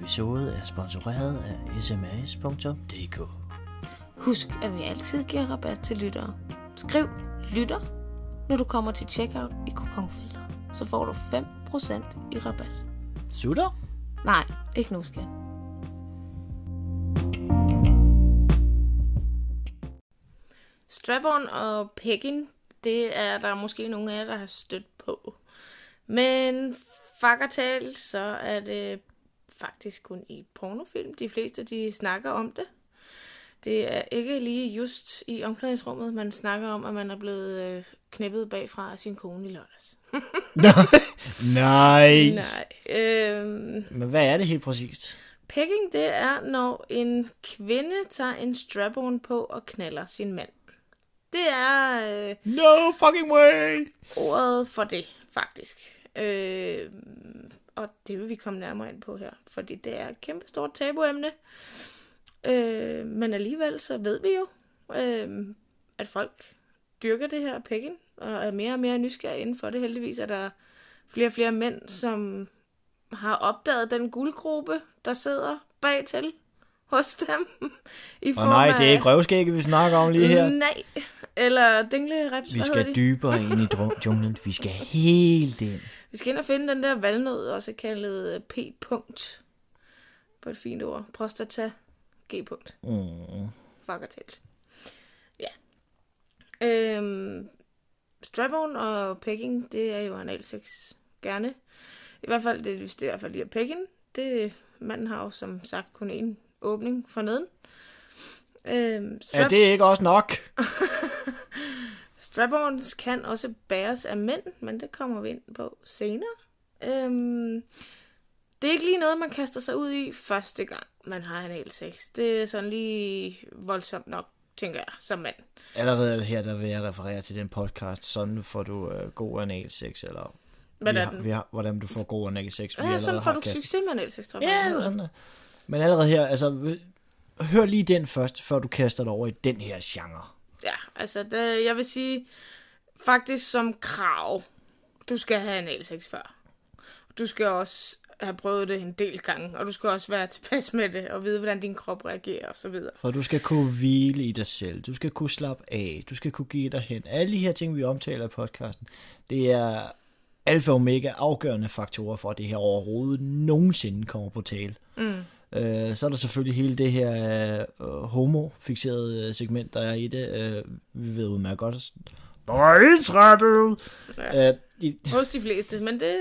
episode er sponsoreret af sms.dk. Husk, at vi altid giver rabat til lyttere. Skriv lytter, når du kommer til checkout i kuponfeltet. Så får du 5% i rabat. Sutter? Nej, ikke nu, skat. Strap-on og pegging, det er der måske nogle af jer, der har stødt på. Men fakkertalt, så er det faktisk kun i pornofilm. De fleste, de snakker om det. Det er ikke lige just i omklædningsrummet, man snakker om, at man er blevet knæppet bagfra af sin kone i lørdags. Nej. Men hvad er det helt præcist? Pegging, det er, når en kvinde tager en strap-on på og knaller sin mand. Det er no fucking way! Ordet for det, faktisk. Og det vil vi komme nærmere ind på her, fordi det er et kæmpe stort tabuemne. Men alligevel så ved vi jo, at folk dyrker det her pegging, og er mere og mere nysgerrige inden for det. Heldigvis er der flere og flere mænd, som har opdaget den guldgruppe, der sidder bagtil hos dem. Nej, det er ikke røvskægge, vi snakker om lige her. Nej, eller dinglereps. Vi skal dybere ind i junglen. Vi skal helt ind. Vi skal ind og finde den der valnød, også kaldet P-punkt. På et fint ord. Prostata. G-punkt. Fucker talt. Ja. Strap-on og pegging, det er jo analsex. Gerne. I hvert fald, hvis det er i hvert fald lige pegging. Manden har jo som sagt kun én åbning for neden. Er det ikke også nok? Strap-ons kan også bæres af mænd, men det kommer vi ind på senere. Det er ikke lige noget, man kaster sig ud i første gang, man har analsex. Det er sådan lige voldsomt nok, tænker jeg, som mand. Allerede her, der vil jeg referere til den podcast, sådan får du god analsex, eller hvordan du får god analsex. Ja, sådan får du succes med analsex, tror jeg. Ja, sådan. Men allerede her, altså, hør lige den først, før du kaster dig over i den her genre. Ja, altså, det, jeg vil sige, faktisk som krav, du skal have analsex før. Du skal også have prøvet det en del gange, og du skal også være tilpas med det, og vide, hvordan din krop reagerer, og så videre. For du skal kunne hvile i dig selv, du skal kunne slappe af, du skal kunne give dig hen. Alle de her ting, vi omtaler i podcasten, det er alfa og omega afgørende faktorer for, at det her overhovedet nogensinde kommer på tale. Så er der selvfølgelig hele det her homo-fikserede segment, der er i det. Vi ved udmærket godt. Hos de fleste, men det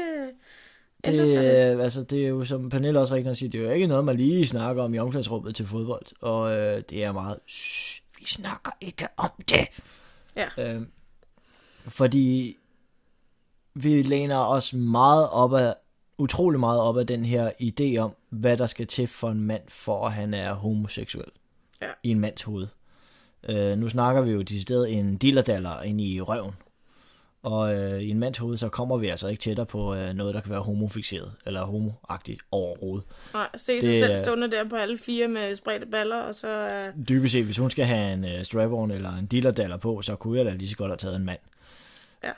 ændrer sig lidt. Altså, det er jo, som Pernille også rigtig siger, det er jo ikke noget, man lige snakker om i omklædningsrummet til fodbold. Og det er meget, vi snakker ikke om det. Ja. Fordi vi læner os meget op af, utrolig meget op af den her idé om, hvad der skal til for en mand, for at han er homoseksuel i en mands hoved. Nu snakker vi jo de steder en dillerdaller ind i røven. Og i en mands hoved, så kommer vi altså ikke tættere på noget, der kan være homofikseret eller homoagtigt overhovedet. Nej, se sig selv stående der på alle fire med spredte baller, og så dybest set, hvis hun skal have en strap-on eller en dillerdaller på, så kunne jeg da lige så godt have taget en mand. Ja.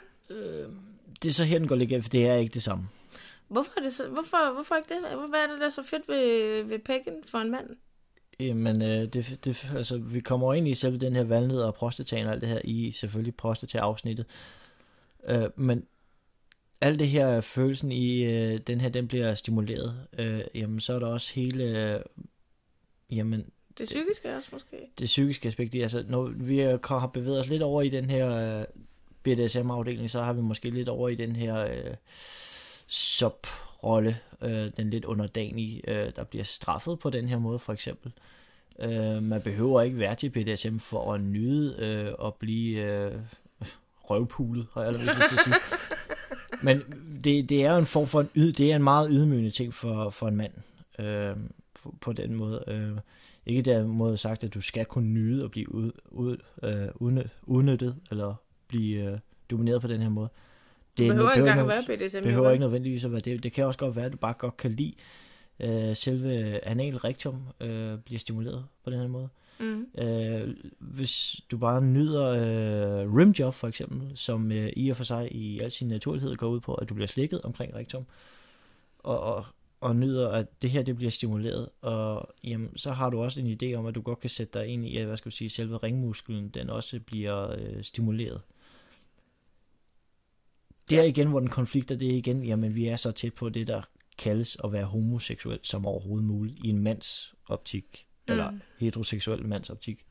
Det er så her, den går lidt igen, for det er ikke det samme. Hvorfor er det så, hvorfor ikke det? Hvad er det der så fedt ved pegging for en mand? Jamen, altså, vi kommer ind i selv den her valnød og prostataen og alt det her i selvfølgelig prostata-afsnittet. Men alt det her følelsen i den her, den bliver stimuleret. Jamen, så er der også hele det psykiske også måske. Det psykiske aspekt, altså når vi har bevæget os lidt over i den her BDSM-afdeling, så har vi måske lidt over i den her sub-rolle, den lidt underdanige, der bliver straffet på den her måde, for eksempel. Man behøver ikke være til BDSM for at nyde og blive røvpulet, har jeg allerede lyst til at sige. Men det er jo en form for det er en meget ydmygende ting for en mand. på den måde. Ikke derimod sagt, at du skal kunne nyde og blive udnyttet, eller blive domineret på den her måde. Det behøver ikke engang at være BDSM. Behøver ikke nødvendigvis at være det. Det kan også godt være, at du bare godt kan lide selve anal rectum bliver stimuleret på den her måde. Mm. Hvis du bare nyder rimjob for eksempel, som i og for sig i al sin naturlighed går ud på, at du bliver slikket omkring rectum, og nyder, at det her det bliver stimuleret, og jamen, så har du også en idé om, at du godt kan sætte dig ind i, at hvad skal du sige, selve ringmusklen, den også bliver stimuleret. Det er igen, hvor den konflikter, det er igen, jamen vi er så tæt på det, der kaldes at være homoseksuel som overhovedet muligt i en mands optik, eller heteroseksuel mands optik.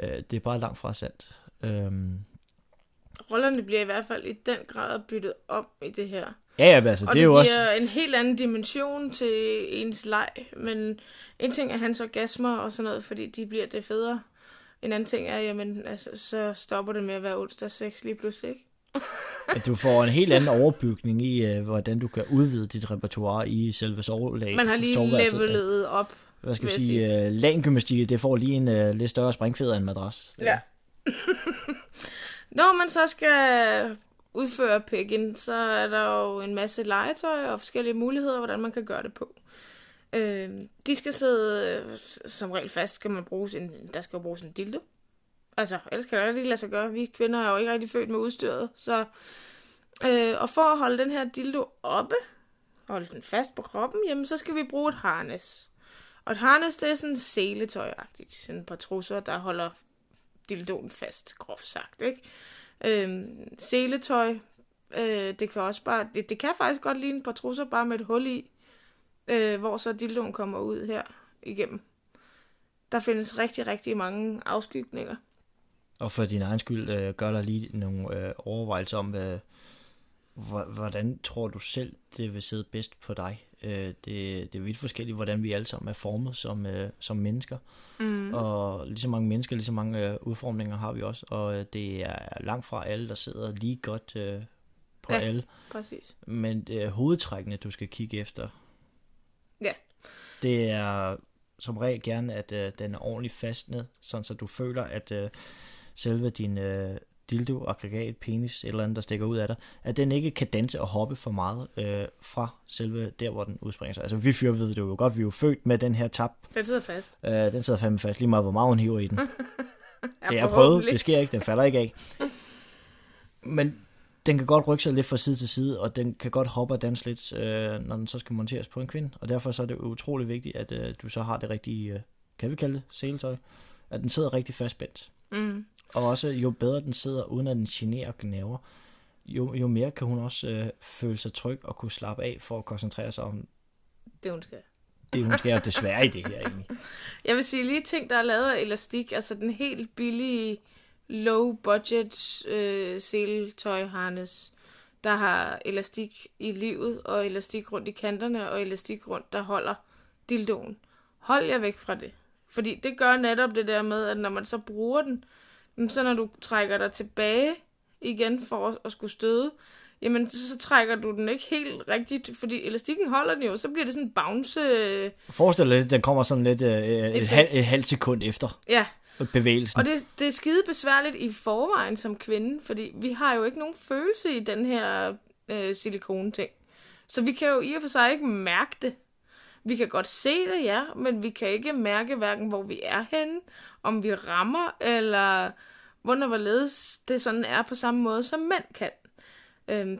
Det er bare langt fra sandt. Rollerne bliver i hvert fald i den grad byttet om i det her. Ja, altså, og det er jo også... Og det giver en helt anden dimension til ens leg, men en ting er hans orgasmer og sådan noget, fordi de bliver det federe. En anden ting er, jamen, altså, så stopper det med at være onsdagssex lige pludselig, ikke? At du får en helt anden overbygning i, hvordan du kan udvide dit repertoire i selve sovelag. Man har lige levelet op. Hvad skal vi sige? Laggymnastik, det får lige en lidt større springfeder end madras. Ja. Når man så skal udføre pegging, så er der jo en masse legetøj og forskellige muligheder, hvordan man kan gøre det på. De skal sidde som regel fast, der skal bruges en dildo. Altså, ellers kan det ikke lade sig gøre. Vi kvinder er jo ikke rigtig født med udstyret. Så, og for at holde den her dildo oppe, holde den fast på kroppen, jamen, så skal vi bruge et harness. Og et harness, det er sådan seletøjagtigt. Sådan et par trusser, der holder dildoen fast, groft sagt, ikke? Seletøj, det kan også bare... Det kan faktisk godt ligne et par trusser, bare med et hul i, hvor så dildoen kommer ud her igennem. Der findes rigtig, rigtig mange afskygninger. Og for din egen skyld, gør der lige nogle overvejelser om, hvordan tror du selv, det vil sidde bedst på dig? Det er vidt forskelligt, hvordan vi alle sammen er formet som mennesker. Mm. Og lige så mange mennesker, lige så mange udformninger har vi også. Og det er langt fra alle, der sidder lige godt på alle. Præcis. Men hovedtrækkene, du skal kigge efter, det er... som regel gerne, at den er ordentligt fastnet, sådan så du føler, at selve din dildo, aggregat, penis, eller andet, der stikker ud af dig, at den ikke kan danse og hoppe for meget fra selve der, hvor den udspringer sig. Altså, vi fyre ved det jo godt, vi er jo født med den her tab. Den sidder fast. Den sidder fandme fast, lige meget hvor meget hun hiver i den. Jeg har prøvet, det sker ikke, den falder ikke af. Men den kan godt rykke sig lidt fra side til side, og den kan godt hoppe og danse lidt, når den så skal monteres på en kvinde. Og derfor så er det utrolig vigtigt, at du så har det rigtige, kan vi kalde det, seletøj, at den sidder rigtig fastspændt. Mm. Og også, jo bedre den sidder, uden at den generer og gnaver, jo mere kan hun også føle sig tryg og kunne slappe af for at koncentrere sig om det, hun skal. Det, hun skal jo desværre i det her, egentlig. Jeg vil sige lige ting, der er lavet af elastik, altså den helt billige... low-budget seletøj-harness, der har elastik i livet, og elastik rundt i kanterne, og elastik rundt, der holder dildoen. Hold jer væk fra det. Fordi det gør netop det der med, at når man så bruger den, så når du trækker dig tilbage igen for at skulle støde, jamen så trækker du den ikke helt rigtigt, fordi elastikken holder den jo, så bliver det sådan en bounce... Forestil dig, den kommer sådan lidt et halvt sekund efter. Ja, bevægelsen. Og det er skide besværligt i forvejen som kvinde, fordi vi har jo ikke nogen følelse i den her silikone-ting. Så vi kan jo i og for sig ikke mærke det. Vi kan godt se det, ja, men vi kan ikke mærke hverken, hvor vi er henne, om vi rammer, eller hvorledes det sådan er på samme måde, som mænd kan.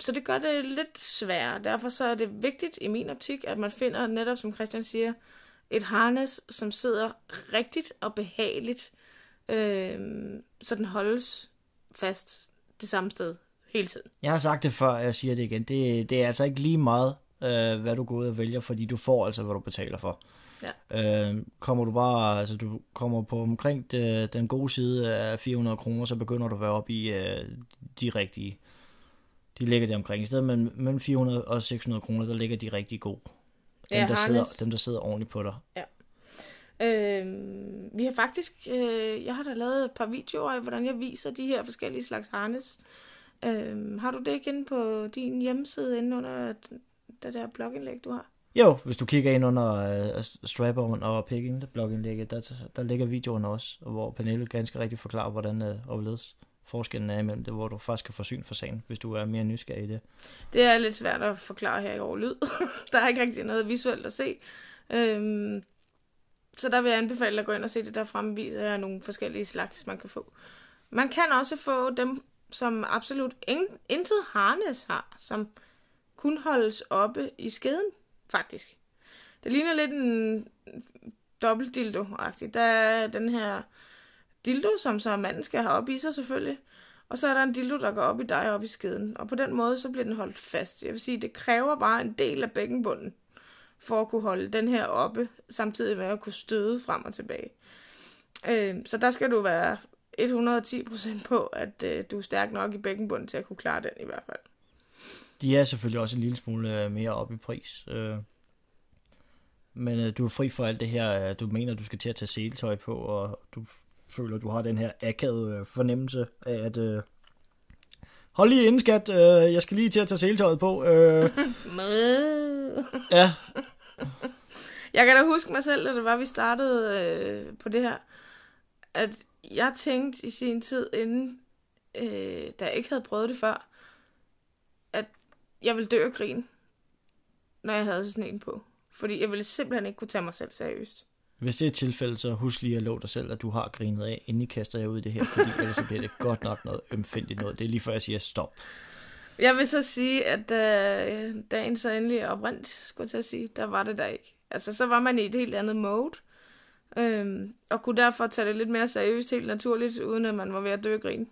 Så det gør det lidt sværere. Derfor så er det vigtigt i min optik, at man finder, netop som Christian siger, et harness, som sidder rigtigt og behageligt, så den holdes fast det samme sted hele tiden. Jeg har sagt det før, og jeg siger det igen. Det er altså ikke lige meget, hvad du går ud og vælger, fordi du får altså, hvad du betaler for. Ja. Kommer du bare, altså du kommer på omkring den gode side af 400 kroner, så begynder du at være oppe i de rigtige. De ligger der omkring. I stedet mellem 400 og 600 kroner, der ligger de rigtig gode. Dem, der sidder ordentligt på dig. Ja. Vi har faktisk... jeg har da lavet et par videoer af, hvordan jeg viser de her forskellige slags harness. Har du det ikke inde på din hjemmeside, inde under det der blogindlæg, du har? Jo, hvis du kigger ind under strap-on og pegging, blogindlægget, der ligger videoerne også, hvor Pernille ganske rigtigt forklarer, hvordan overledes forskellen er imellem det, hvor du faktisk kan få syn for sagen, hvis du er mere nysgerrig i det. Det er lidt svært at forklare her i over lyd. Der er ikke rigtig noget visuelt at se. Så der vil jeg anbefale at gå ind og se det der fremviser jeg nogle forskellige slags, man kan få. Man kan også få dem, som absolut intet harness har, som kun holdes oppe i skeden, faktisk. Det ligner lidt en dobbelt dildo-agtig. Der er den her dildo, som så manden skal have op i sig selvfølgelig, og så er der en dildo, der går op i dig op i skeden, og på den måde så bliver den holdt fast. Jeg vil sige, det kræver bare en del af bækkenbunden, for at kunne holde den her oppe, samtidig med at kunne støde frem og tilbage. Så der skal du være 110% på, at du er stærk nok i bækkenbunden til at kunne klare den i hvert fald. De er selvfølgelig også en lille smule mere op i pris. Men du er fri for alt det her, du mener, du skal til at tage seletøj på, og du føler, du har den her akavede fornemmelse af, at hold lige inden, skat, jeg skal lige til at tage seletøjet på. Ja. Jeg kan da huske mig selv, da det var, vi startede på det her, at jeg tænkte i sin tid inden, da jeg ikke havde prøvet det før, at jeg ville dø af grin, når jeg havde sådan en på. Fordi jeg ville simpelthen ikke kunne tage mig selv seriøst. Hvis det er tilfældet, så husk lige at love dig selv, at du har grinet af, inden I kaster jer ud i det her, fordi ellers bliver det godt nok noget ømfindtigt noget. Det er lige før jeg siger stop. Jeg vil så sige, at dagen så endelig oprindt, skulle jeg til at sige, der var det der ikke. Altså, så var man i et helt andet mode, og kunne derfor tage det lidt mere seriøst, helt naturligt, uden at man var ved at dø af grin.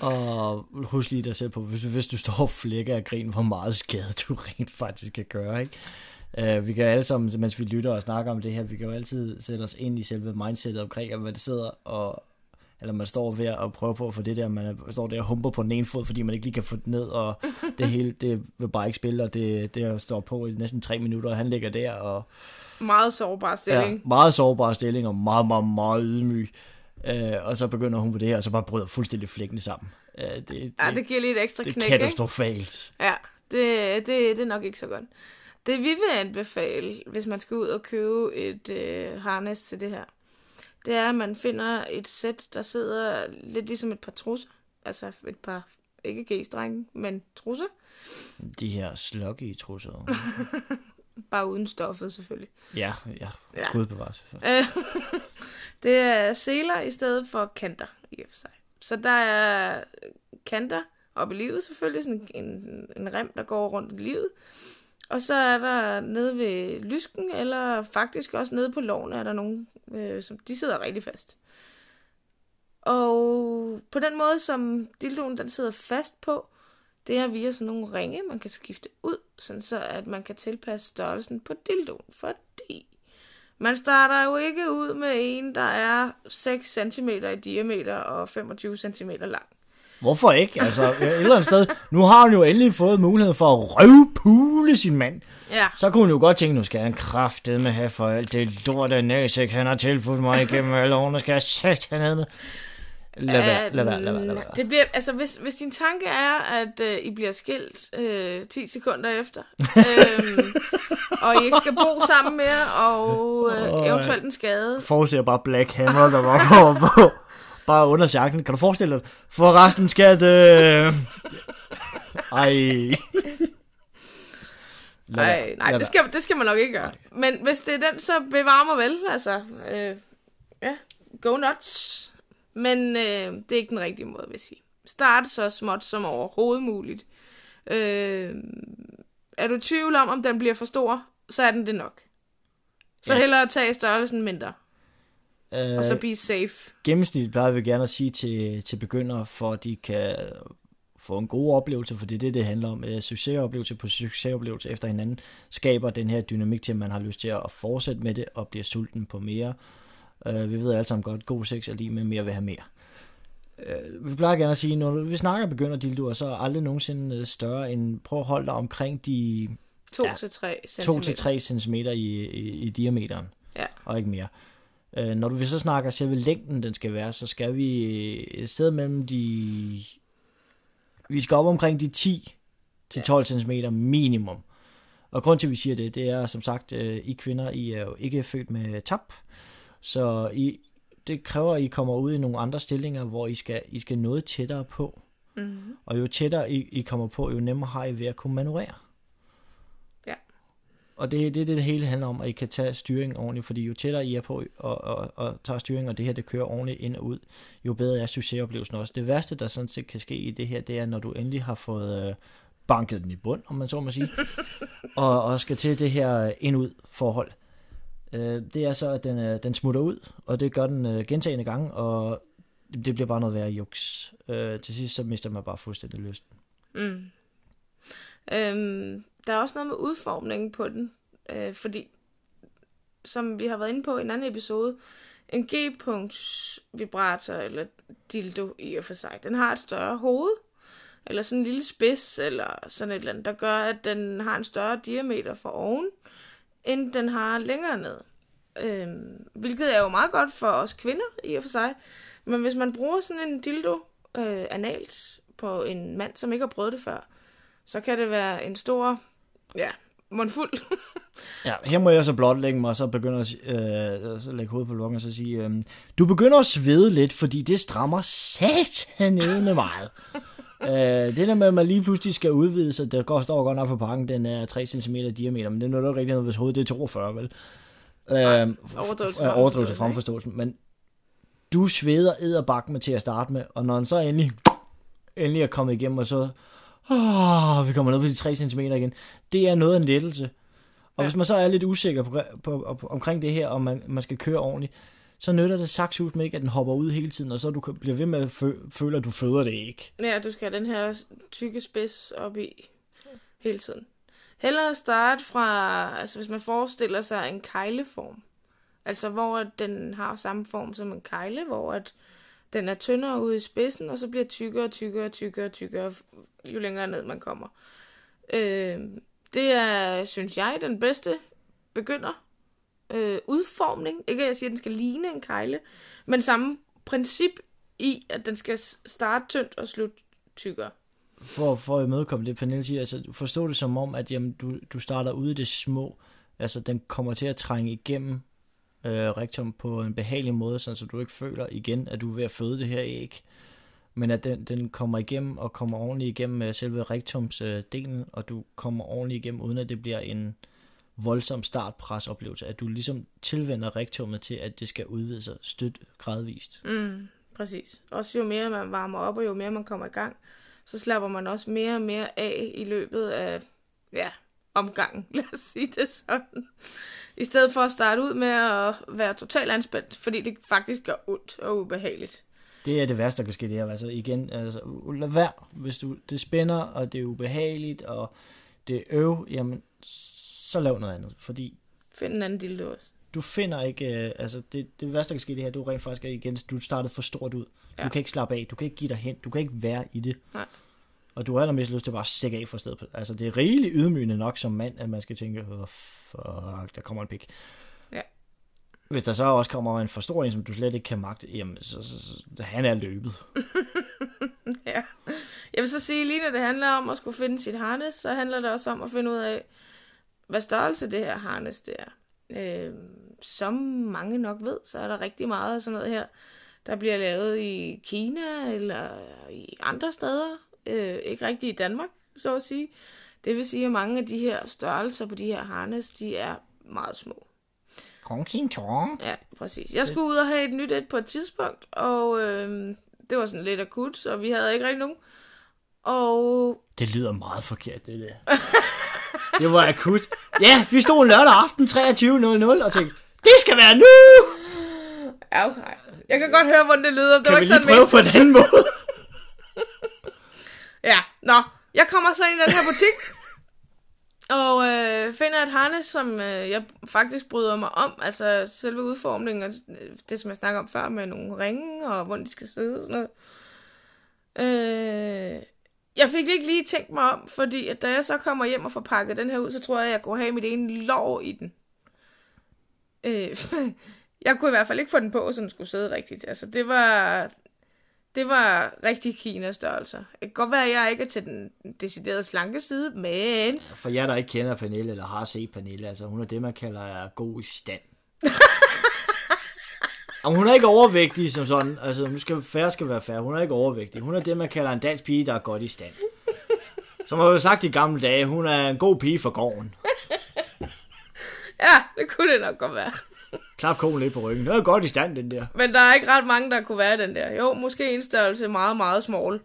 Og husk lige dig selv på, hvis du står og flækker af grin, hvor meget skade du rent faktisk kan gøre, ikke? Vi kan alle sammen, mens vi lytter og snakker om det her, vi kan jo altid sætte os ind i selve mindsetet omkring, hvad det sidder og, eller man står ved at prøve på at få det der, man står der og humper på den ene fod, fordi man ikke lige kan få det ned, og det hele, det vil bare ikke spille, og det står på i næsten 3 minutter, og han ligger der, og meget sårbar stilling. Ja, meget sårbar stilling, og meget, meget, meget ydmyg. Og så begynder hun på det her, og så bare bryder fuldstændig flækkende sammen. Det giver lige et ekstra knæk, ikke? Det er katastrofalt. Ja, det er nok ikke så godt. Det vi vil anbefale, hvis man skal ud og købe et harness til det her, det er, at man finder et sæt, der sidder lidt ligesom et par trusser. Altså et par, ikke G-strenge, men trusser. De her sluggige trusser. Bare uden stoffet, selvfølgelig. Ja. Gud bevares. Det er seler i stedet for kanter, i og for sig. Så der er kanter op i livet, selvfølgelig. Sådan en rem, der går rundt i livet. Og så er der nede ved lysken, eller faktisk også nede på låren, er der nogen, som de sidder rigtig fast. Og på den måde, som dildoen den sidder fast på, det er via sådan nogle ringe, man kan skifte ud, sådan så at man kan tilpasse størrelsen på dildoen, fordi man starter jo ikke ud med en, der er 6 cm i diameter og 25 cm lang. Hvorfor ikke? Altså, et eller andet sted. Nu har hun jo endelig fået mulighed for at røvpule sin mand. Ja. Så kunne hun jo godt tænke, nu skal han kraftedme have for alt det lort af næsæk, han har tilbudt mig igennem alle årene, skal jeg sætte hernede med. Lad være. Det bliver, altså, hvis din tanke er, at I bliver skilt 10 sekunder efter, og I ikke skal bo sammen mere, og eventuelt en skade. Forudser bare Black Hammer, der var på. Bare under jakken. Kan du forestille dig? For resten skat. Nej, det skal man nok ikke gøre. Men hvis det er den, så bevar mig vel. Altså, go nuts. Men det er ikke den rigtige måde, vil jeg sige. Start så småt som overhovedet muligt. Er du i tvivl om den bliver for stor, så er den det nok. Så hellere tage størrelsen mindre. Og så be safe. Gennemsnit plejer vi gerne at sige til begyndere, for at de kan få en god oplevelse, for det er det handler om. Succesoplevelse på succesoplevelse efter hinanden skaber den her dynamik til, at man har lyst til at fortsætte med det og bliver sulten på mere. Vi ved alle sammen godt, god sex er lige med mere vil have mere. Vi plejer gerne at sige, når vi snakker begynder dildoer, så er aldrig nogensinde større end, prøv at holde dig omkring de 2-3 cm i diameteren, ja. Og ikke mere. Når vi så snakker selve længden, den skal være, så skal vi et sted mellem vi skal op omkring de 10-12 cm minimum. Og grund til, at vi siger det, det er som sagt, I kvinder, I er jo ikke født med tab, så det kræver, at I kommer ud i nogle andre stillinger, hvor I skal noget tættere på. Mm-hmm. Og jo tættere I kommer på, jo nemmere har I ved at kunne manøvrere. Ja. Og det hele handler om, at I kan tage styringen ordentligt, fordi jo tættere I er på og tager styringen, og det her det kører ordentligt ind og ud, jo bedre er succesoplevelsen også. Det værste, der sådan set kan ske i det her, det er, når du endelig har fået banket den i bund, om man så må sige, og skal til det her ind-ud forhold. Det er så, at den smutter ud, og det gør den gentagne gange, og det bliver bare noget værre juks. Til sidst, så mister man bare fuldstændig lysten. Mm. Der er også noget med udformningen på den, fordi, som vi har været inde på i en anden episode, en G-punkt vibrator, eller dildo i og for sig, den har et større hoved, eller sådan en lille spids, eller sådan et eller andet, der gør, at den har en større diameter for oven, end den har længere ned. Hvilket er jo meget godt for os kvinder, i og for sig. Men hvis man bruger sådan en dildo analt på en mand, som ikke har prøvet det før, så kan det være en stor, ja, mundfuld. Ja, her må jeg så blotlægge mig, og så begynder at lægge hovedet på lukken, og så sige, du begynder at svede lidt, fordi det strammer satanede meget. Det der med, at man lige pludselig skal udvide, så det står godt nok på pakken, den er 3 cm diameter, men det er noget ikke rigtig noget, hvis hovedet det er 42, vel? Overdrivelse fremforståelse, men du sveder edderbakken med til at starte med, og når den så endelig er kommet igennem, og så vi kommer ned på de 3 cm igen, det er noget af en lettelse. Og ja. Hvis man så er lidt usikker på omkring det her, og man skal køre ordentligt, så nytter det sagshuset med ikke, at den hopper ud hele tiden, og så du bliver ved med at føle, at du føder det ikke. Ja, du skal have den her tykke spids op i hele tiden. Hellere starte fra, altså hvis man forestiller sig en kegleform, altså hvor den har samme form som en kegle, hvor at den er tyndere ude i spidsen, og så bliver tykkere, jo længere ned man kommer. Det er, synes jeg, den bedste begynder. Udformning. Ikke at jeg siger, at den skal ligne en kegle, men samme princip i, at den skal starte tyndt og slutte tykkere. For at imødekomme det, Pernille siger, altså forstå det som om, at jamen, du starter ude i det små, altså den kommer til at trænge igennem rektum på en behagelig måde, så du ikke føler igen, at du er ved at føde det her æg, men at den kommer igennem og kommer ordentligt igennem med selve rektumsdelen, og du kommer ordentligt igennem, uden at det bliver en voldsom startpresoplevelse, at du ligesom tilvender rektummet til, at det skal udvide sig stødt gradvist. Mm, præcis. Også jo mere man varmer op, og jo mere man kommer i gang, så slapper man også mere og mere af i løbet af, ja, omgangen, lad os sige det sådan. I stedet for at starte ud med at være totalt anspændt, fordi det faktisk gør ondt og ubehageligt. Det er det værste, der kan ske det her. Altså igen, lad være, hvis det spænder, og det er ubehageligt, og det er jamen så lav noget andet, fordi find en anden dildo også. Du finder ikke, altså det værste, der kan ske det her, du rent faktisk igen, du startede for stort ud. Ja. Du kan ikke slappe af, du kan ikke give dig hen, du kan ikke være i det. Nej. Og du har allermest lyst til bare at stikke af fra stedet. Altså det er rigeligt ydmygende nok som mand, at man skal tænke, fuck, der kommer en pik. Ja. Hvis der så også kommer en for stor en, som du slet ikke kan magte, jamen så han er løbet. Ja. Jeg vil så sige, lige når det handler om at skulle finde sit harness, så handler det også om at finde ud af, hvad størrelse det her harness det er. Som mange nok ved, så er der rigtig meget af sådan noget her, der bliver lavet i Kina eller i andre steder. Ikke rigtig i Danmark, så at sige. Det vil sige, at mange af de her størrelser på de her harness, de er meget små. Ja, præcis. Jeg skulle ud og have et nyt et på et tidspunkt, og det var sådan lidt akut, så vi havde ikke rigtig nogen. Og det lyder meget forkert, det der. Det var akut. Ja, vi stod lørdag aften 23.00 og tænkte, det skal være nu! Ja, okay. Jeg kan godt høre, hvordan det lyder. Det kan var ikke sådan prøve på en anden måde? Ja, nå. Jeg kommer så ind i den her butik, og finder et harness, som jeg faktisk bryder mig om. Altså selve udformningen, og det som jeg snakker om før, med nogle ringe, og hvor de skal sidde og sådan noget. Jeg fik ikke lige tænkt mig om, fordi at da jeg så kommer hjem og får pakket den her ud, så tror jeg kunne have mit ene lår i den. Jeg kunne i hvert fald ikke få den på, så den skulle sidde rigtigt. Altså det var Det var rigtig Kina-størrelser. Det kan godt være, at jeg ikke er til den deciderede slanke side, men... For jer, der ikke kender Pernille, eller har set Pernille, altså hun er det, man kalder god i stand. Jamen, hun er ikke overvægtig som sådan. Altså, nu skal færre skal være færre. Hun er ikke overvægtig. Hun er det, man kalder en dansk pige, der er godt i stand. Som har jo sagt i gamle dage, hun er en god pige for gården. Ja, det kunne det nok godt være. Klap kolen lidt på ryggen. Det er godt i stand, den der. Men der er ikke ret mange, der kunne være den der. Jo, måske en størrelse meget, meget small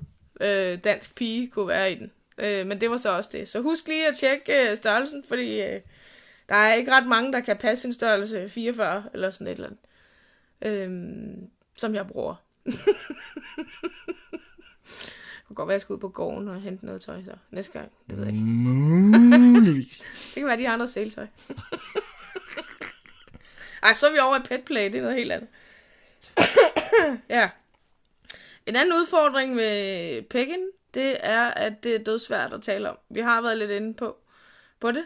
dansk pige kunne være i den. Men det var så også det. Så husk lige at tjekke størrelsen, fordi der er ikke ret mange, der kan passe en størrelse 44 eller sådan et eller andet. Som jeg bruger. Det kunne godt være, at jeg skal ud på gården og hente noget tøj så næste gang. Det ved jeg ikke. Muligvis. Det kan være, de har noget sæletøj. Ej, så er vi over i petplay. Det er noget helt andet. Ja. En anden udfordring med pegging, det er, at det er dødsvært at tale om. Vi har været lidt inde på det.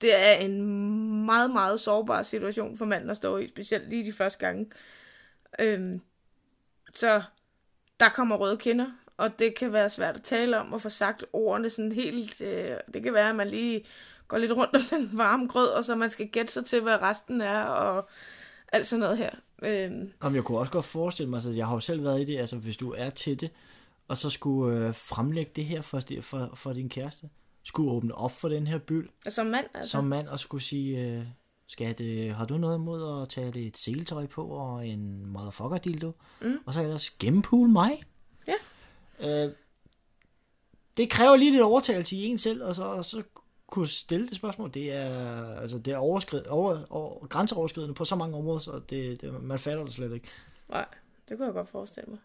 Det er en meget, meget sårbar situation for manden at stå i, specielt lige de første gange. Så der kommer røde kinder, og det kan være svært at tale om og få sagt ordene sådan helt... det kan være, at man lige går lidt rundt om den varme grød, og så man skal gætte sig til, hvad resten er, og alt sådan noget her. Jeg kunne også godt forestille mig, at jeg har jo selv været i det, altså hvis du er til det, og så skulle fremlægge det her for din kæreste, skulle åbne op for den her byld. Som mand, altså? Som mand, og skulle sige, skat, har du noget imod at tage lidt seletøj på, og en motherfucker dildo, og så ellers gennempule mig? Ja. Det kræver lige lidt overtagelse i en selv, og så kunne stille det spørgsmål. Det er, altså, det er grænseoverskridende på så mange områder, så det, man fatter det slet ikke. Nej, det kunne jeg godt forestille mig.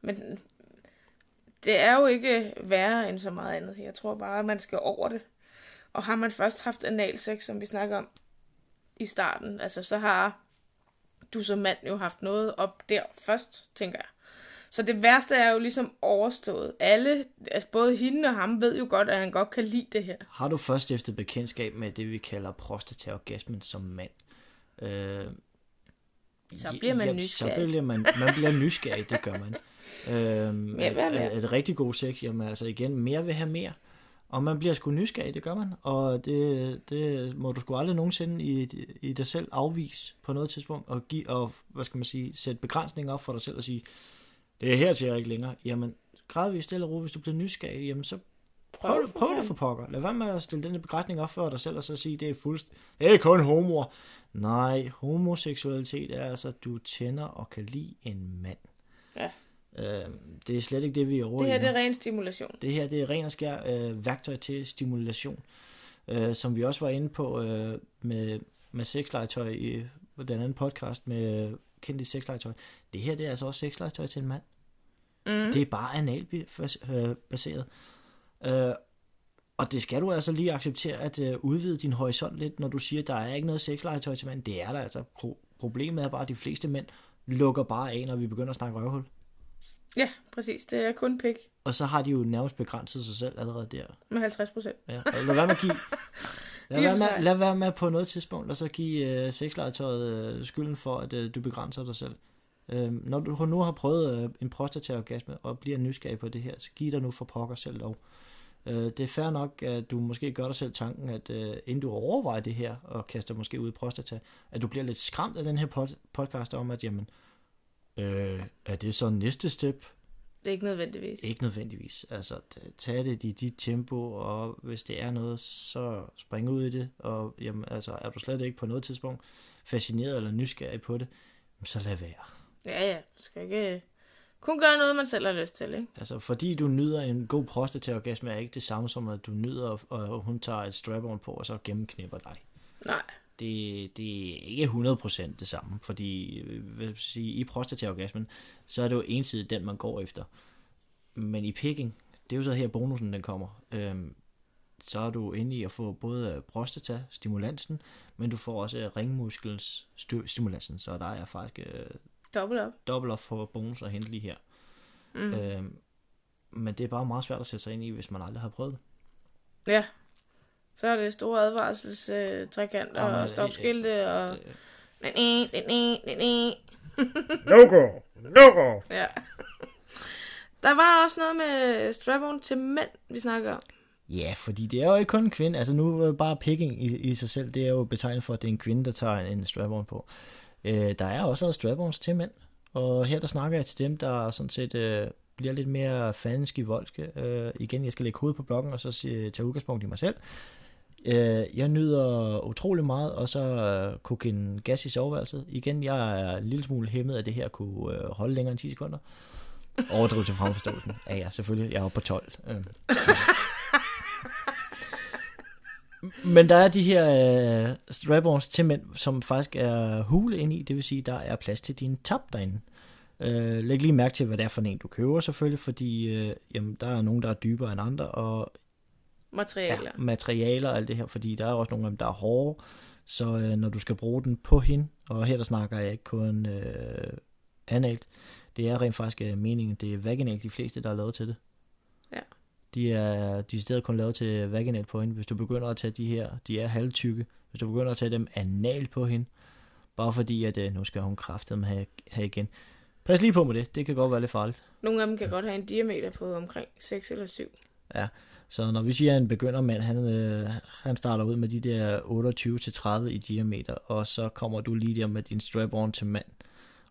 Men... det er jo ikke værre end så meget andet. Jeg tror bare, at man skal over det. Og har man først haft analsex, som vi snakker om i starten, altså så har du som mand jo haft noget op der først, tænker jeg. Så det værste er jo ligesom overstået. Alle, altså både hende og ham, ved jo godt, at han godt kan lide det her. Har du først efter bekendtskab med det, vi kalder prostataorgasmen som mand? Så bliver man nysgerrig. Så bliver man bliver nysgerrig, det gør man. Et rigtig god sex, jamen altså igen, mere vil have mere. Og man bliver sgu nysgerrig, det gør man. Og det må du sgu aldrig nogensinde i dig selv afvise på noget tidspunkt, og sætte begrænsninger op for dig selv og sige, det er her til jeg ikke længere. Jamen gradvist stille og roligt, hvis du bliver nysgerrig, jamen så prøv det for pokker. Lad være med at stille denne begrænsning op for dig selv og så sige, det er det er kun homoer. Nej, homoseksualitet er altså, at du tænder og kan lide en mand. Ja. Det er slet ikke det, vi er over i. Det her, det er ren stimulation. Det her, det er ren og skær værktøj til stimulation. Som vi også var inde på med sexlegetøj i den anden podcast med kendte sexlegetøj. Det her, det er altså også sexlegetøj til en mand. Mm. Det er bare analbaseret. Og det skal du altså lige acceptere at udvide din horisont lidt, når du siger, at der er ikke noget sexlegetøj til mand. Det er der altså. Problemet er bare, at de fleste mænd lukker bare af, når vi begynder at snakke røvhul. Ja, præcis. Det er kun pik. Og så har de jo nærmest begrænset sig selv allerede der. Med 50%. Ja, og lad være med at give... lad være med på noget tidspunkt, og så give sexlegetøjet skylden for, at du begrænser dig selv. Når du nu har prøvet en prostataorgasme og bliver nysgerrig på det her, så giv dig nu for pokker selv lov. Det er fair nok, at du måske gør dig selv tanken, at inden du overvejer det her, og kaster måske ud i prostata, at du bliver lidt skræmt af den her podcast om, at jamen, er det så næste step? Det er ikke nødvendigvis. Ikke nødvendigvis. Altså, tag det i dit tempo, og hvis det er noget, så spring ud i det, og jamen, altså, er du slet ikke på noget tidspunkt fascineret eller nysgerrig på det, så lad være. Ja, du skal ikke... kun gøre noget, man selv har lyst til, ikke? Altså, fordi du nyder en god prostataorgasme, er ikke det samme som, at du nyder, og hun tager et strap-on på, og så gennemknipper dig. Nej. Det er ikke 100% det samme, fordi i prostataorgasmen, så er det jo ensidigt den, man går efter. Men i pegging, det er jo så her bonusen, den kommer. Så er du inde i at få både prostata-stimulansen, men du får også ringmuskelens stimulansen, så der er faktisk... Dobbelt op for bonus og hente lige her. Men det er bare meget svært at sætte sig ind i, hvis man aldrig har prøvet det. Ja. Så er det store advarselstrekant og stopskilte og... No go. Ja. Der var også noget med strap-on til mænd, vi snakker om. Ja, fordi det er jo ikke kun en kvinde. Altså nu er det bare pegging i sig selv. Det er jo betegnet for, at det er en kvinde, der tager en strap-on på. Der er også lavet strap-ons til mænd. Og her der snakker jeg til dem, der sådan set bliver lidt mere fandenske, voldske. Igen, jeg skal lægge hovedet på blokken og så tage udgangspunkt i mig selv. Jeg nyder utrolig meget, og så kunne give gas i soveværelset. Igen, jeg er en lille smule hæmmet af det her at kunne holde længere end 10 sekunder. Overdrive til fremforståelsen. Ja, selvfølgelig. Jeg er oppe på 12. Men der er de her strap-ons til mænd, som faktisk er hule ind i. Det vil sige, der er plads til din top derinde. Læg lige mærke til, hvad det er for en, du køber selvfølgelig, fordi jamen, der er nogen, der er dybere end andre, og materialer og alt det her, fordi der er også nogle af dem, der er hårde, så når du skal bruge den på hende, og her der snakker jeg ikke kun analt, det er rent faktisk meningen, det er vaginalt de fleste, der er lavet til det. Ja. De er decideret kun lavet til vaginalt på hende. Hvis du begynder at tage de her, de er halvtykke, hvis du begynder at tage dem analt på hende, bare fordi at nu skal hun kraftedeme have igen. Pas lige på med det, det kan godt være lidt farligt. Nogle af dem kan godt have en diameter på omkring 6 eller 7. Ja, så når vi siger, at en begyndermand, han starter ud med de der 28-30 i diameter, og så kommer du lige der med din strap-on til mand,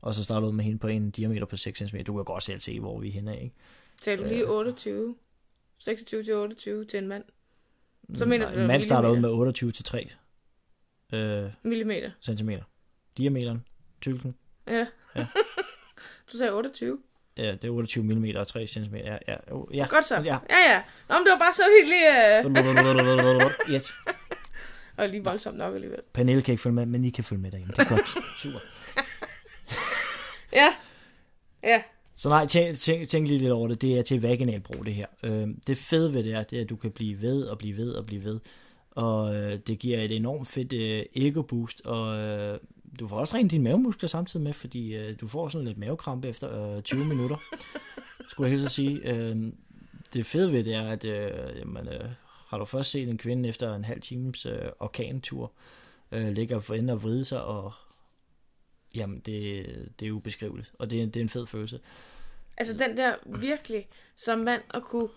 og så starter du ud med hende på en diameter på 6 cm. Du kan godt selv se, hvor vi er henne, ikke? Tager du lige 28, 26-28 til en mand? Så mener du, en mand starter ud med 28-3 millimeter. Centimeter. Diameteren, tykkelsen. Ja. Du sagde 28. Ja, det er 28 mm og 3 cm. Ja. Godt så. Ja. Nå, men det var bare så hyggeligt. Yes. Og lige voldsomt nok alligevel. Pernille kan ikke følge med, men I kan følge med derhjemme. Det er godt. Super. Ja. Så nej, tænk lige lidt over det. Det er til vaginal brug, det her. Det fede ved det er, at du kan blive ved og blive ved og blive ved. Og det giver et enormt fedt ego-boost, og du får også rent dine mavemuskler samtidig med, fordi du får sådan lidt mavekrampe efter 20 minutter, skulle jeg helt så sige. Det fede ved det er, at har du først set en kvinde efter en halv times orkantur, ligger for enden og vride sig, og jamen, det er ubeskriveligt, og det er en fed følelse. Altså den der virkelig, som mand at kunne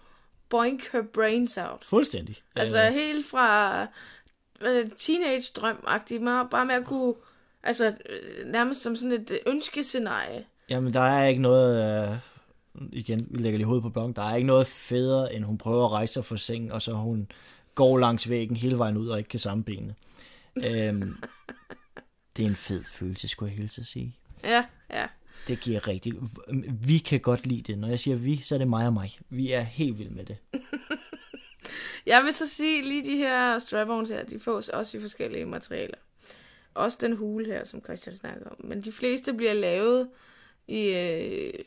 boink her brains out. Fuldstændig. Altså helt fra teenage-drøm-agtigt, bare med at kunne, altså nærmest som sådan et ønskescenarie. Jamen der er ikke noget, igen, vi lægger lige hovedet på blokken, der er ikke noget federe, end hun prøver at rejse sig fra sengen, og så hun går langs væggen hele vejen ud, og ikke kan samle benene. Det er en fed følelse, skulle jeg helst sige. Ja. Det giver rigtigt. Vi kan godt lide det. Når jeg siger vi, så er det mig og mig. Vi er helt vilde med det. Jeg vil så sige, lige de her strap-ons her, de fås også i forskellige materialer. Også den hule her, som Christian snakker om. Men de fleste bliver lavet i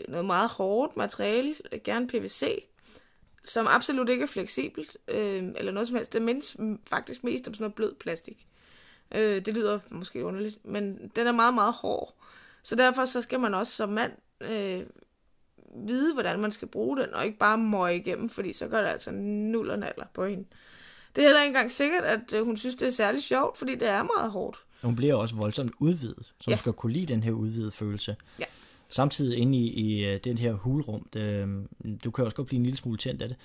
noget meget hårdt materiale, gerne PVC, som absolut ikke er fleksibelt, eller noget som helst. Det mindes faktisk mest om sådan noget blød plastik. Det lyder måske underligt, men den er meget, meget hård. Så derfor så skal man også som mand vide, hvordan man skal bruge den, og ikke bare møge igennem, fordi så gør det altså nullernaller på hende. Det er heller ikke engang sikkert, at hun synes, det er særlig sjovt, fordi det er meget hårdt. Hun bliver også voldsomt udvidet, så hun skal kunne lide den her udvidede følelse. Ja. Samtidig inde i den her hulrum, du kan også godt blive en lille smule tændt af det,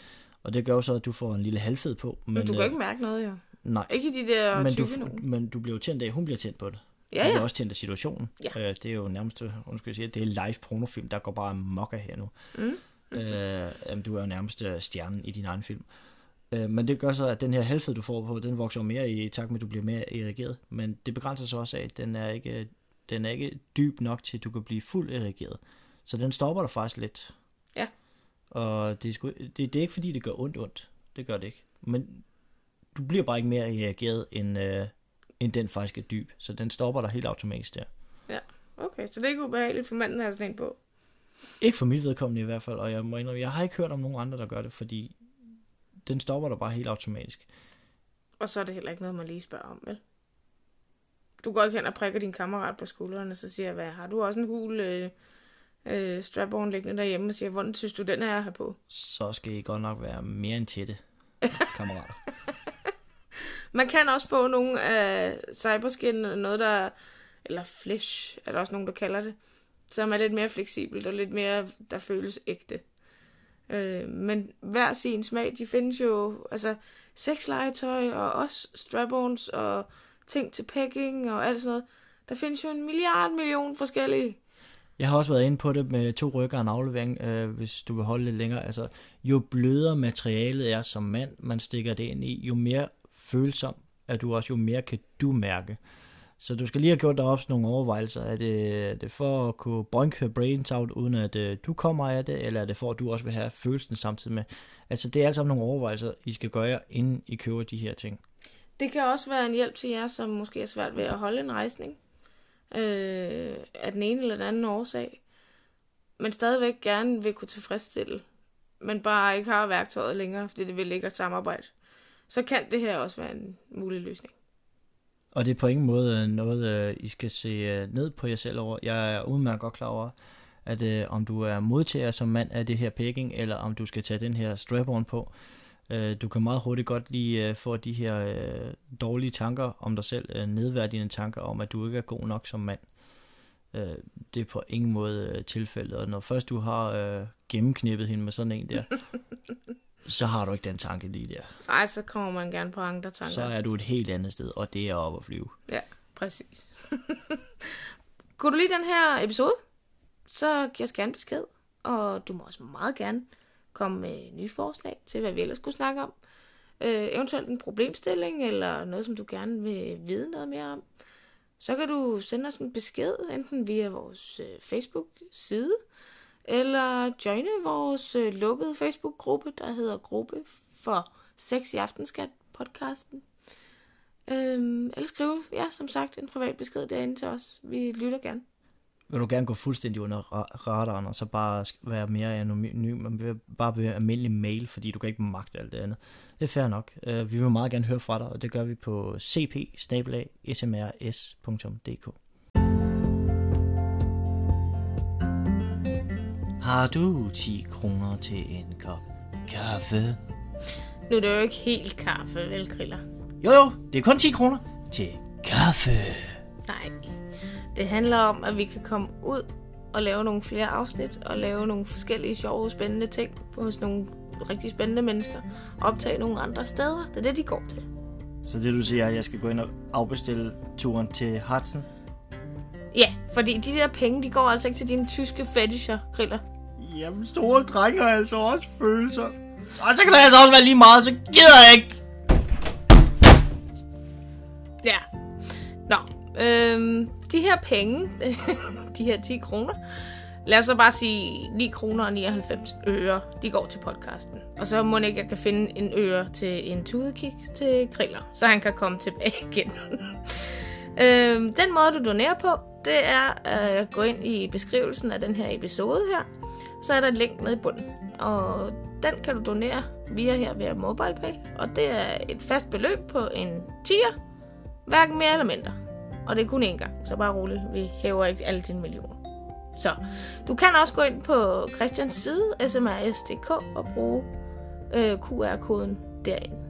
og det gør jo så, at du får en lille halvfed på. Men du kan ikke mærke noget, ja. Nej. Ikke i de der men du bliver jo tændt af, hun bliver tændt på det. Ja. Det er også tændt af situationen. Ja. Det er jo nærmest, undskyld at sige, det er live pornofilm, der går bare mokka her nu. Du er jo nærmest stjernen i din egen film. Men det gør så, at den her halvfed, du får på, den vokser mere i takt med, at du bliver mere erigeret. Men det begrænser sig også af, at den er ikke dyb nok til, at du kan blive fuldt erigeret. Så den stopper dig faktisk lidt. Ja. Og det er ikke, fordi det gør ondt. Det gør det ikke. Men du bliver bare ikke mere erigeret end end den faktisk er dyb, så den stopper der helt automatisk der. Ja, okay, så det er ikke ubehageligt for manden at have sådan en på? Ikke for mit vedkommende i hvert fald, og jeg må indrømme, jeg har ikke hørt om nogen andre, der gør det, fordi den stopper der bare helt automatisk. Og så er det heller ikke noget, man lige spørger om, vel? Du går ikke hen og prikker din kammerat på skuldrene, og så siger jeg, hvad har du også en hul strap-on liggende derhjemme, og siger, hvordan synes du, den er her på? Så skal I godt nok være mere end tætte, kammerater. Man kan også få nogle cyberskin, noget der, eller flesh, er der også nogen, der kalder det, som er lidt mere fleksibelt og lidt mere, der føles ægte. Men hver sin smag, de findes jo, altså sexlegetøj og også strap-ons og ting til pegging og alt sådan noget. Der findes jo en million forskellige. Jeg har også været inde på det med 2 rykker og en aflevering, hvis du vil holde lidt længere. Altså, jo blødere materialet er som mand, man stikker det ind i, jo mere følsom er du også, jo mere kan du mærke. Så du skal lige have gjort dig op nogle overvejelser. Er det for at kunne brynke brains out, uden at du kommer af det, eller er det for, at du også vil have følelsen samtidig med? Altså, det er altså nogle overvejelser, I skal gøre, inden I køber de her ting. Det kan også være en hjælp til jer, som måske er svært ved at holde en rejsning. Af den ene eller den anden årsag, men stadigvæk gerne vil kunne tilfredsstille, men bare ikke har værktøjet længere, fordi det vil ikke at samarbejde, så kan det her også være en mulig løsning. Og det er på ingen måde noget, I skal se ned på jer selv over. Jeg er udmærket godt klar over, at om du er modtager som mand af det her pegging, eller om du skal tage den her strap-on på, du kan meget hurtigt godt lige få de her dårlige tanker om dig selv, nedværdigende tanker om, at du ikke er god nok som mand. Det er på ingen måde tilfældet, og når først du har gennemknippet hende med sådan en der, så har du ikke den tanke lige der. Nej, så kommer man gerne på andre tanker. Så er du et helt andet sted, og det er op at flyve. Ja, præcis. Kunne du lide den her episode, så giv os gerne besked, og du må også meget gerne kom med nye forslag til, hvad vi ellers skulle snakke om. Eventuelt en problemstilling, eller noget, som du gerne vil vide noget mere om. Så kan du sende os en besked, enten via vores Facebook-side, eller joine vores lukkede Facebook-gruppe, der hedder Gruppe for Sex i Aftenskat-podcasten. Eller skrive, ja, som sagt, en privat besked derinde til os. Vi lytter gerne. Vil du gerne gå fuldstændig under radaren, og så bare være mere anonym, bare være almindelig mail, fordi du kan ikke magte alt det andet. Det er fair nok. Vi vil meget gerne høre fra dig, og det gør vi på cp@smrs.dk. Har du 10 kroner til en kop kaffe? Nu er det jo ikke helt kaffe, vel, Kriller? Jo, det er kun 10 kroner til kaffe. Nej. Det handler om, at vi kan komme ud og lave nogle flere afsnit, og lave nogle forskellige sjove, spændende ting hos nogle rigtig spændende mennesker, og optage nogle andre steder. Det er det, de går til. Så det, du siger, er, at jeg skal gå ind og afbestille turen til Hudson? Ja, fordi de der penge, de går altså ikke til dine tyske fetisher, Kriller. Jamen, store drenge har altså også følelser. Så kan det altså også være lige meget, så gider jeg ikke! Ja. Nå, de her penge, de her 10 kroner, lad os så bare sige 9 kroner og 99 øre, de går til podcasten. Og så må ikke jeg kan finde en øre til en tudekiks til Kriller, så han kan komme tilbage igen. Den måde, du donerer på, det er at gå ind i beskrivelsen af den her episode her. Så er der et link nede i bunden, og den kan du donere via her via MobilePay. Og det er et fast beløb på en 10'er, hverken mere eller mindre. Og det er kun én gang, så bare roligt, vi hæver ikke alle dine millioner. Så, du kan også gå ind på Christians side, sms.dk, og bruge QR-koden derinde.